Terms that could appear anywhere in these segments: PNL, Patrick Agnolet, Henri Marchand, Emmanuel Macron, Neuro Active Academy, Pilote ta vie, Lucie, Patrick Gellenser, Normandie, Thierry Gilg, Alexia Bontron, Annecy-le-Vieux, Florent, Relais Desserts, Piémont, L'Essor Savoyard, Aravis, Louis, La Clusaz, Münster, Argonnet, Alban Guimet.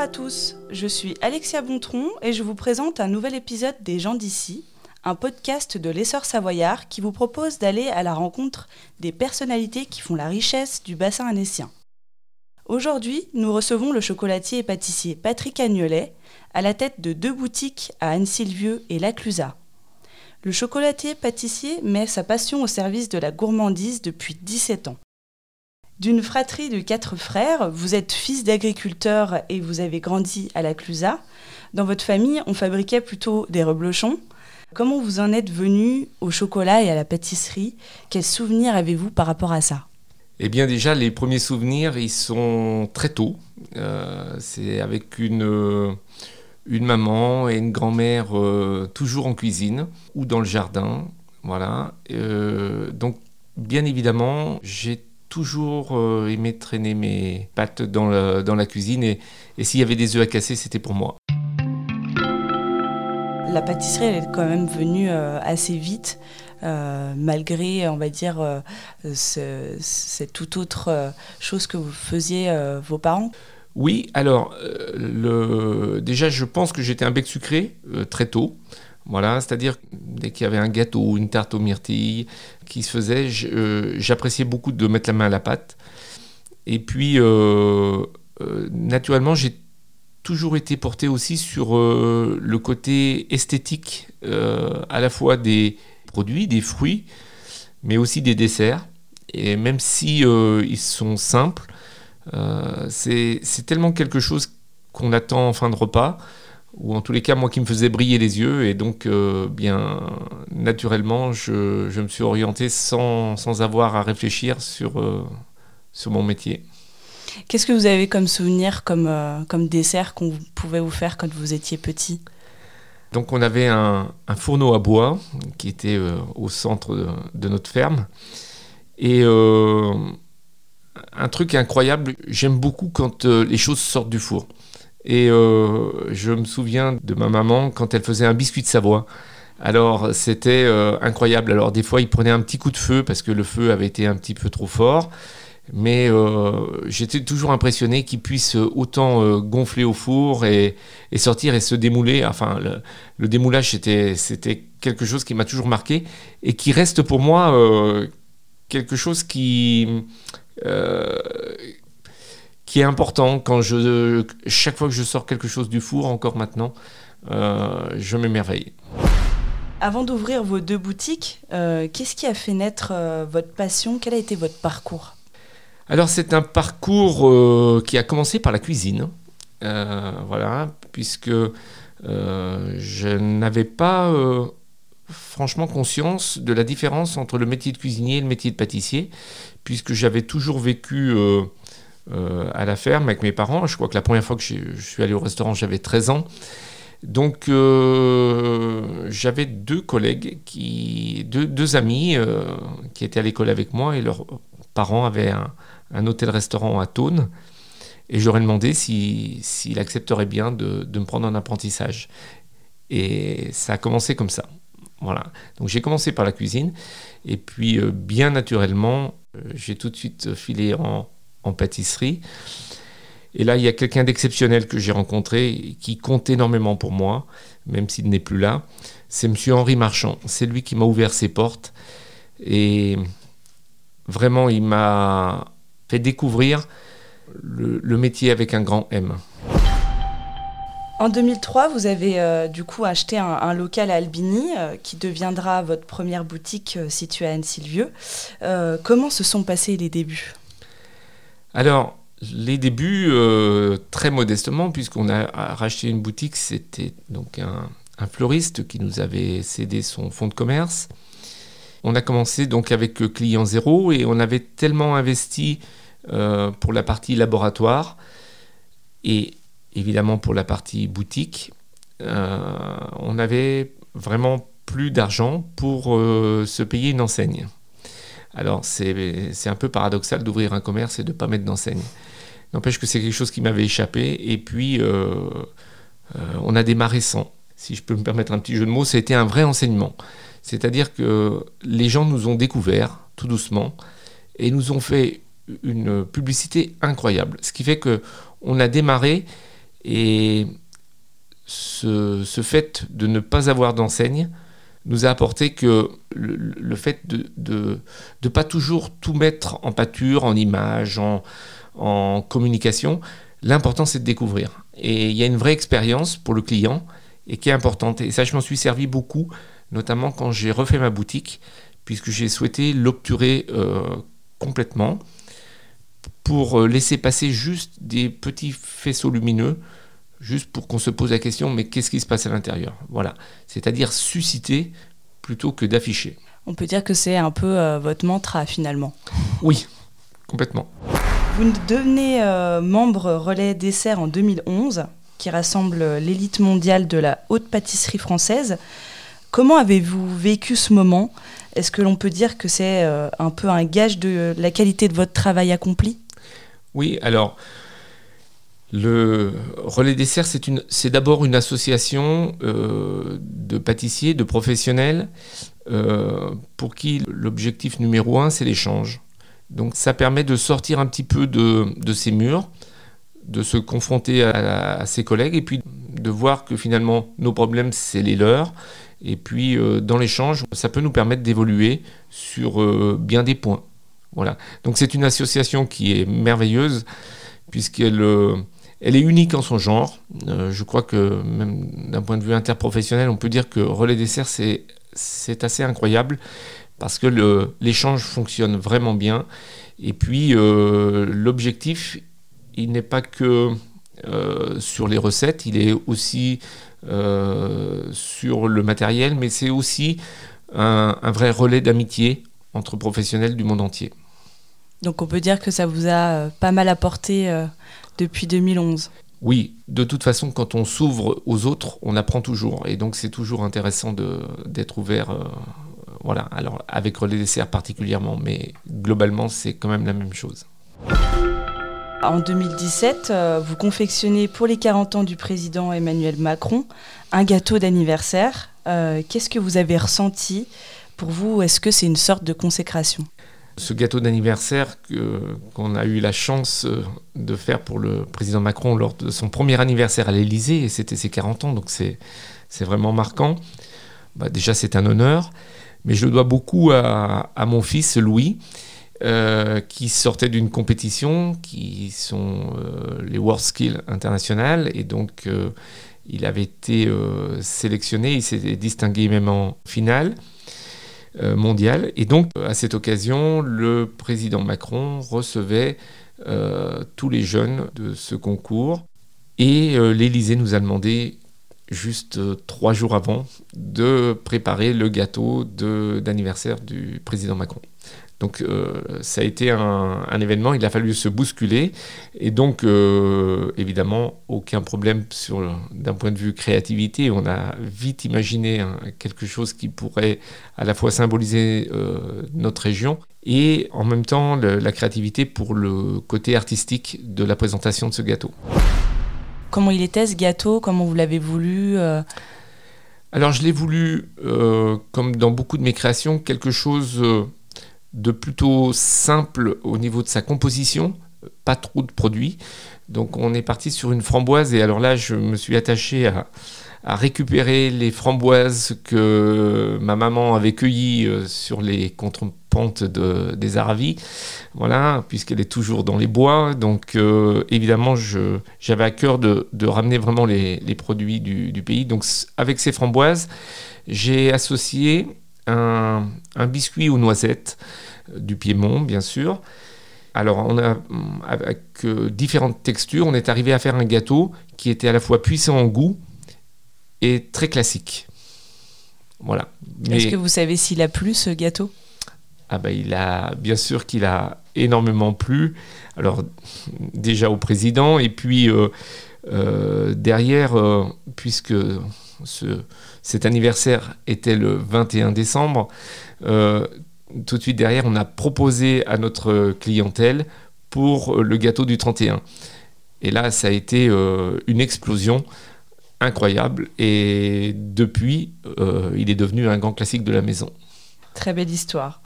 à tous, je suis Alexia Bontron et je vous présente un nouvel épisode des gens d'ici, un podcast de L'Essor Savoyard qui vous propose d'aller à la rencontre des personnalités qui font la richesse du bassin annécien. Aujourd'hui, nous recevons le chocolatier et pâtissier Patrick Agnolet, à la tête de 2 boutiques à Annecy-le-Vieux et La Clusaz. Le chocolatier pâtissier met sa passion au service de la gourmandise depuis 17 ans. D'une fratrie de 4 frères, vous êtes fils d'agriculteurs et vous avez grandi à La Clusaz. Dans votre famille, on fabriquait plutôt des reblochons. Comment vous en êtes venu au chocolat et à la pâtisserie? Quels souvenirs avez-vous par rapport à ça? Eh bien déjà, les premiers souvenirs, ils sont très tôt. C'est avec une maman et une grand-mère toujours en cuisine ou dans le jardin. Voilà. Donc bien évidemment, j'ai toujours aimé traîner mes pattes dans la cuisine et s'il y avait des œufs à casser, c'était pour moi. La pâtisserie, elle est quand même venue assez vite, malgré, on va dire, cette toute autre chose que vous faisiez vos parents. Oui, alors, déjà, je pense que j'étais un bec sucré très tôt. Voilà, c'est-à-dire dès qu'il y avait un gâteau, une tarte aux myrtilles qui se faisait, j'appréciais beaucoup de mettre la main à la pâte. Et puis, naturellement, j'ai toujours été porté aussi sur le côté esthétique, à la fois des produits, des fruits, mais aussi des desserts. Et même si ils sont simples, c'est tellement quelque chose qu'on attend en fin de repas, ou en tous les cas, moi qui me faisais briller les yeux, et donc, bien naturellement, je me suis orienté sans avoir à réfléchir sur mon métier. Qu'est-ce que vous avez comme souvenir, comme dessert qu'on pouvait vous faire quand vous étiez petit? Donc, on avait un fourneau à bois qui était au centre de notre ferme, et un truc incroyable, j'aime beaucoup quand les choses sortent du four. Et je me souviens de ma maman quand elle faisait un biscuit de Savoie. Alors c'était incroyable. Alors des fois il prenait un petit coup de feu parce que le feu avait été un petit peu trop fort. Mais j'étais toujours impressionné qu'il puisse autant gonfler au four et sortir et se démouler. Enfin le démoulage c'était quelque chose qui m'a toujours marqué et qui reste pour moi quelque chose qui est important. Quand chaque fois que je sors quelque chose du four, encore maintenant, je m'émerveille. Avant d'ouvrir vos 2 boutiques, qu'est-ce qui a fait naître votre passion? Quel a été votre parcours? Alors c'est un parcours qui a commencé par la cuisine, puisque je n'avais pas franchement conscience de la différence entre le métier de cuisinier et le métier de pâtissier, puisque j'avais toujours vécu à la ferme avec mes parents. Je crois que la première fois que je suis allé au restaurant, j'avais 13 ans. Donc j'avais 2 collègues, deux amis qui étaient à l'école avec moi et leurs parents avaient un hôtel-restaurant à Thônes. Et je leur ai demandé s'ils accepteraient bien de me prendre en apprentissage. Et ça a commencé comme ça. Voilà. Donc j'ai commencé par la cuisine et puis bien naturellement, j'ai tout de suite filé en pâtisserie. Et là, il y a quelqu'un d'exceptionnel que j'ai rencontré qui compte énormément pour moi, même s'il n'est plus là. C'est M. Henri Marchand. C'est lui qui m'a ouvert ses portes. Et vraiment, il m'a fait découvrir le métier avec un grand M. En 2003, vous avez du coup acheté un local à Albigny qui deviendra votre première boutique située à Annecy-le-Vieux. Comment se sont passés les débuts ? Alors, les débuts, très modestement, puisqu'on a racheté une boutique, c'était donc un fleuriste qui nous avait cédé son fonds de commerce. On a commencé donc avec client zéro et on avait tellement investi pour la partie laboratoire et évidemment pour la partie boutique, on n'avait vraiment plus d'argent pour se payer une enseigne. Alors, c'est un peu paradoxal d'ouvrir un commerce et de ne pas mettre d'enseigne. N'empêche que c'est quelque chose qui m'avait échappé. Et puis, on a démarré sans. Si je peux me permettre un petit jeu de mots, c'était un vrai enseignement. C'est-à-dire que les gens nous ont découverts, tout doucement, et nous ont fait une publicité incroyable. Ce qui fait qu'on a démarré Et ce fait de ne pas avoir d'enseigne nous a apporté que le fait de ne pas toujours tout mettre en pâture, en image, en communication, l'important c'est de découvrir. Et il y a une vraie expérience pour le client et qui est importante. Et ça, je m'en suis servi beaucoup, notamment quand j'ai refait ma boutique, puisque j'ai souhaité l'obturer complètement pour laisser passer juste des petits faisceaux lumineux, juste pour qu'on se pose la question, mais qu'est-ce qui se passe à l'intérieur? Voilà, c'est-à-dire susciter plutôt que d'afficher. On peut dire que c'est un peu votre mantra finalement. Oui, complètement. Vous devenez membre Relais Desserts en 2011, qui rassemble l'élite mondiale de la haute pâtisserie française. Comment avez-vous vécu ce moment? Est-ce que l'on peut dire que c'est un peu un gage de la qualité de votre travail accompli? Oui, alors, le Relais Desserts, c'est d'abord une association de pâtissiers, de professionnels, pour qui l'objectif numéro 1, c'est l'échange. Donc ça permet de sortir un petit peu de ces murs, de se confronter à ses collègues et puis de voir que finalement nos problèmes c'est les leurs. Et puis dans l'échange, ça peut nous permettre d'évoluer sur bien des points. Voilà. Donc c'est une association qui est merveilleuse puisqu'elle elle est unique en son genre. Je crois que même d'un point de vue interprofessionnel, on peut dire que Relais Desserts c'est assez incroyable. Parce que l'échange fonctionne vraiment bien. Et puis, l'objectif, il n'est pas que sur les recettes, il est aussi sur le matériel, mais c'est aussi un vrai relais d'amitié entre professionnels du monde entier. Donc on peut dire que ça vous a pas mal apporté depuis 2011. Oui, de toute façon, quand on s'ouvre aux autres, on apprend toujours. Et donc c'est toujours intéressant d'être ouvert... Voilà, alors avec Relais Desserts particulièrement, mais globalement, c'est quand même la même chose. En 2017, vous confectionnez pour les 40 ans du président Emmanuel Macron un gâteau d'anniversaire. Qu'est-ce que vous avez ressenti pour vous? Est-ce que c'est une sorte de consécration? Ce gâteau d'anniversaire qu'on a eu la chance de faire pour le président Macron lors de son premier anniversaire à l'Élysée, et c'était ses 40 ans, donc c'est vraiment marquant. Bah, déjà, c'est un honneur. Mais je dois beaucoup à mon fils Louis, qui sortait d'une compétition qui sont les World Skills International. Et donc, il avait été sélectionné, il s'était distingué même en finale mondiale. Et donc, à cette occasion, le président Macron recevait tous les jeunes de ce concours. Et l'Élysée nous a demandé... juste 3 jours avant, de préparer le gâteau d'anniversaire du président Macron. Donc ça a été un événement, il a fallu se bousculer, et donc évidemment aucun problème d'un point de vue créativité, on a vite imaginé quelque chose qui pourrait à la fois symboliser notre région, et en même temps la créativité pour le côté artistique de la présentation de ce gâteau. Comment il était ce gâteau? Comment vous l'avez voulu? Alors je l'ai voulu, comme dans beaucoup de mes créations, quelque chose de plutôt simple au niveau de sa composition, pas trop de produits. Donc on est parti sur une framboise et alors là je me suis attaché à récupérer les framboises que ma maman avait cueillies sur les contrepentes des Aravis, voilà, puisqu'elle est toujours dans les bois. Donc évidemment, j'avais à cœur de ramener vraiment les produits du pays. Donc avec ces framboises, j'ai associé un biscuit aux noisettes du Piémont, bien sûr. Alors, avec différentes textures, on est arrivé à faire un gâteau qui était à la fois puissant en goût, et très classique. Voilà. Mais... Est-ce que vous savez s'il a plu, ce gâteau? Ah ben, bien sûr qu'il a énormément plu. Alors, déjà au président, et puis derrière, puisque cet anniversaire était le 21 décembre, tout de suite derrière, on a proposé à notre clientèle pour le gâteau du 31. Et là, ça a été une explosion incroyable, et depuis, il est devenu un grand classique de la maison. Très belle histoire.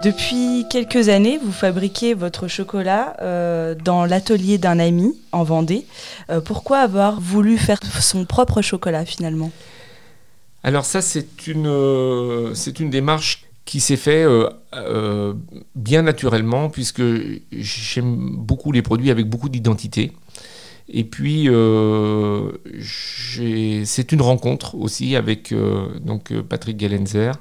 Depuis quelques années, vous fabriquez votre chocolat dans l'atelier d'un ami en Vendée. Pourquoi avoir voulu faire son propre chocolat finalement ? Alors ça, c'est une démarche qui s'est faite bien naturellement, puisque j'aime beaucoup les produits avec beaucoup d'identité. Et puis, c'est une rencontre aussi avec Patrick Gellenser,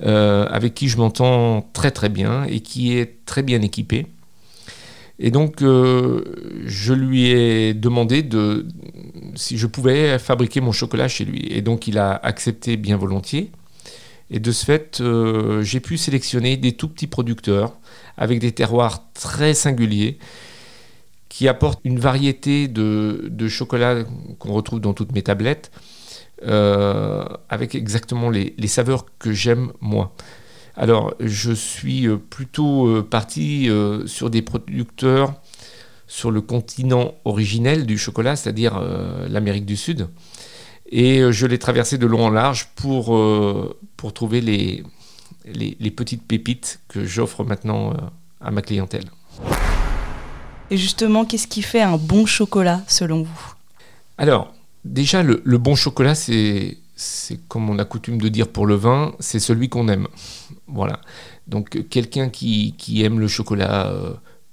avec qui je m'entends très très bien et qui est très bien équipé. Et donc je lui ai demandé si je pouvais fabriquer mon chocolat chez lui. Et donc il a accepté bien volontiers. Et de ce fait, j'ai pu sélectionner des tout petits producteurs avec des terroirs très singuliers qui apportent une variété de chocolat qu'on retrouve dans toutes mes tablettes. Avec exactement les saveurs que j'aime moi. Alors je suis plutôt parti sur des producteurs sur le continent originel du chocolat, c'est-à-dire l'Amérique du Sud, et je l'ai traversé de long en large pour trouver les petites pépites que j'offre maintenant à ma clientèle. Et justement, qu'est-ce qui fait un bon chocolat selon vous ? Alors, déjà, le bon chocolat, c'est comme on a coutume de dire pour le vin, c'est celui qu'on aime. Voilà. Donc, quelqu'un qui aime le chocolat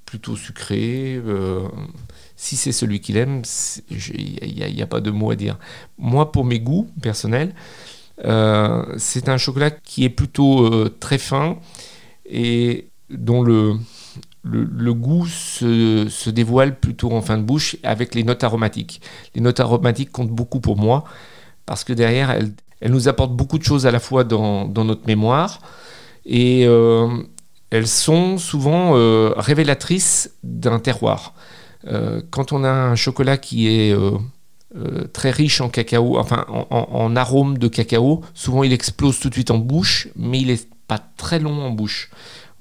plutôt sucré, si c'est celui qu'il aime, il n'y a pas de mot à dire. Moi, pour mes goûts personnels, c'est un chocolat qui est plutôt très fin et dont le goût se dévoile plutôt en fin de bouche avec les notes aromatiques. Les notes aromatiques comptent beaucoup pour moi parce que derrière, elles nous apportent beaucoup de choses à la fois dans notre mémoire et elles sont souvent révélatrices d'un terroir. Quand on a un chocolat qui est très riche en cacao, enfin en arômes de cacao, souvent il explose tout de suite en bouche, mais il n'est pas très long en bouche.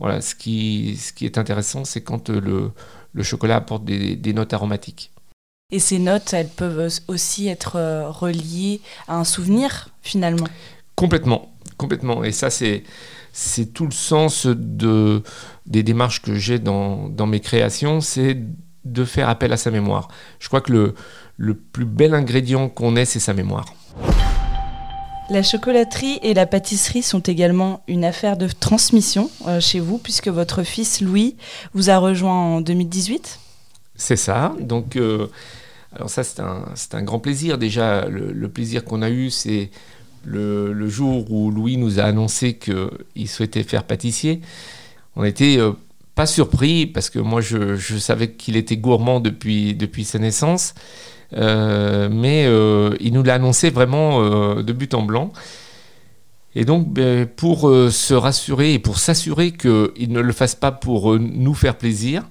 Voilà, ce qui est intéressant, c'est quand le chocolat apporte des notes aromatiques. Et ces notes, elles peuvent aussi être reliées à un souvenir, finalement ? Complètement. Et ça, c'est tout le sens des démarches que j'ai dans mes créations, c'est de faire appel à sa mémoire. Je crois que le plus bel ingrédient qu'on ait, c'est sa mémoire. La chocolaterie et la pâtisserie sont également une affaire de transmission chez vous, puisque votre fils Louis vous a rejoint en 2018. C'est ça. Donc, alors ça, c'est un grand plaisir. Déjà, le plaisir qu'on a eu, c'est le jour où Louis nous a annoncé qu'il souhaitait faire pâtissier. On était pas surpris, parce que moi, je savais qu'il était gourmand depuis sa naissance. Mais il nous l'a annoncé vraiment de but en blanc. Et donc, pour se rassurer et pour s'assurer qu'il ne le fasse pas pour nous faire plaisir,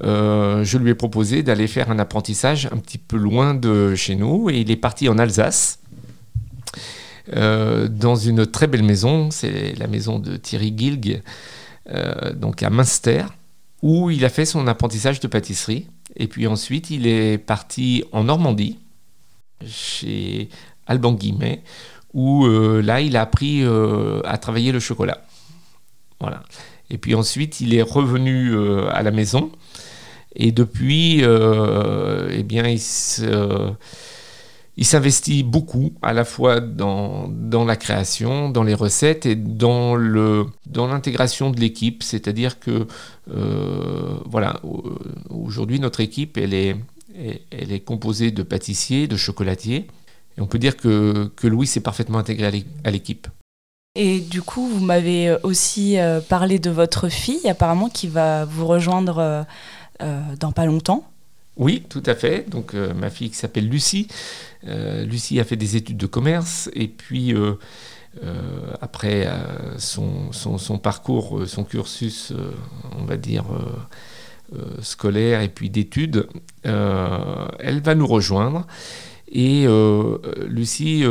je lui ai proposé d'aller faire un apprentissage un petit peu loin de chez nous. Et il est parti en Alsace, dans une très belle maison. C'est la maison de Thierry Gilg, donc à Münster, où il a fait son apprentissage de pâtisserie. Et puis ensuite, il est parti en Normandie, chez Alban Guimet, où là, il a appris à travailler le chocolat. Voilà. Et puis ensuite, il est revenu à la maison. Et depuis, il s'investit beaucoup, à la fois dans la création, dans les recettes et dans l'intégration de l'équipe. C'est-à-dire que, aujourd'hui, notre équipe, elle est composée de pâtissiers, de chocolatiers. Et on peut dire que Louis s'est parfaitement intégré à l'équipe. Et du coup, vous m'avez aussi parlé de votre fille, apparemment, qui va vous rejoindre dans pas longtemps. Oui, tout à fait. Donc ma fille qui s'appelle Lucie. Lucie a fait des études de commerce et puis après son parcours, son cursus, on va dire scolaire et puis d'études, elle va nous rejoindre. Et Lucie,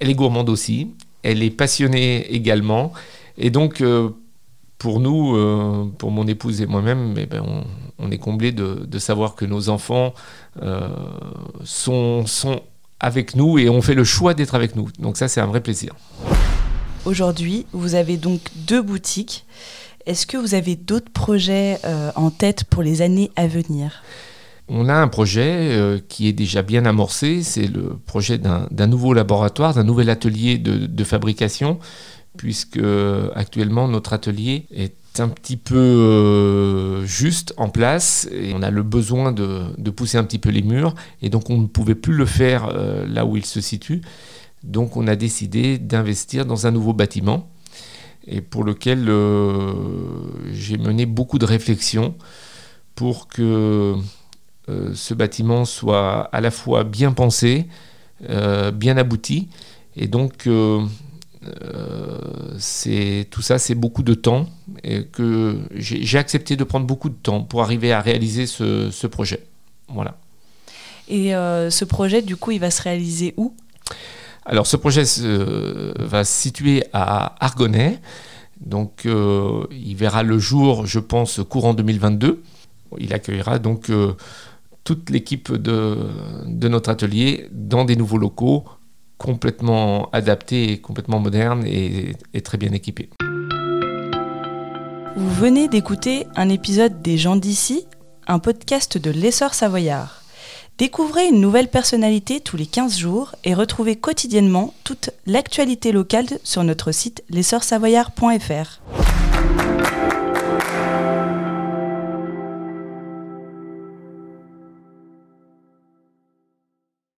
elle est gourmande aussi, elle est passionnée également. Et donc pour nous, pour mon épouse et moi-même, on est comblés de savoir que nos enfants sont avec nous et ont fait le choix d'être avec nous. Donc ça, c'est un vrai plaisir. aujourd'hui. Vous avez donc 2 boutiques. Est-ce que vous avez d'autres projets en tête pour les années à venir ? On a un projet qui est déjà bien amorcé, c'est le projet d'un nouveau laboratoire, d'un nouvel atelier de fabrication, puisque actuellement notre atelier est un petit peu juste en place et on a le besoin de pousser un petit peu les murs et donc on ne pouvait plus le faire là où il se situe. Donc on a décidé d'investir dans un nouveau bâtiment et pour lequel j'ai mené beaucoup de réflexions pour que ce bâtiment soit à la fois bien pensé, bien abouti et donc tout ça c'est beaucoup de temps et que j'ai accepté de prendre beaucoup de temps pour arriver à réaliser ce projet. Voilà. Et ce projet du coup il va se réaliser où ? Alors ce projet va se situer à Argonnet, donc il verra le jour je pense courant 2022. Il accueillera donc toute l'équipe de notre atelier dans des nouveaux locaux complètement adaptés, complètement modernes et très bien équipés. Vous venez d'écouter un épisode des Gens d'ici, un podcast de L'Essor Savoyard. Découvrez une nouvelle personnalité tous les 15 jours et retrouvez quotidiennement toute l'actualité locale sur notre site lessorssavoyard.fr.